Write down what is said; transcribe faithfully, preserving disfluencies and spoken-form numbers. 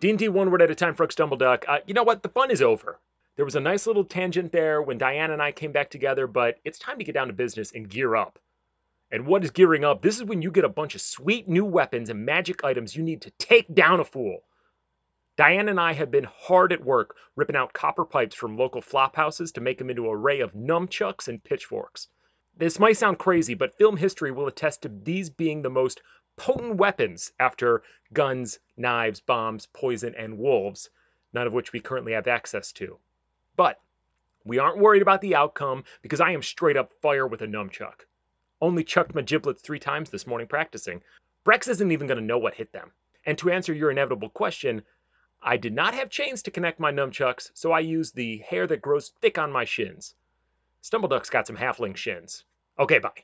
D and D one word at a time for X-Dumbleduck. Uh, you know what? The fun is over. There was a nice little tangent there when Diane and I came back together, but it's time to get down to business and gear up. And what is gearing up? This is when you get a bunch of sweet new weapons and magic items you need to take down a fool. Diane and I have been hard at work ripping out copper pipes from local flop houses to make them into an array of nunchucks and pitchforks. This might sound crazy, but film history will attest to these being the most potent weapons after guns, knives, bombs, poison, and wolves, none of which we currently have access to. But we aren't worried about the outcome because I am straight up fire with a nunchuck. Only chucked my giblets three times this morning practicing. Brex isn't even going to know what hit them. And to answer your inevitable question, I did not have chains to connect my nunchucks, so I used the hair that grows thick on my shins. Stumbleduck's got some halfling shins. Okay, bye.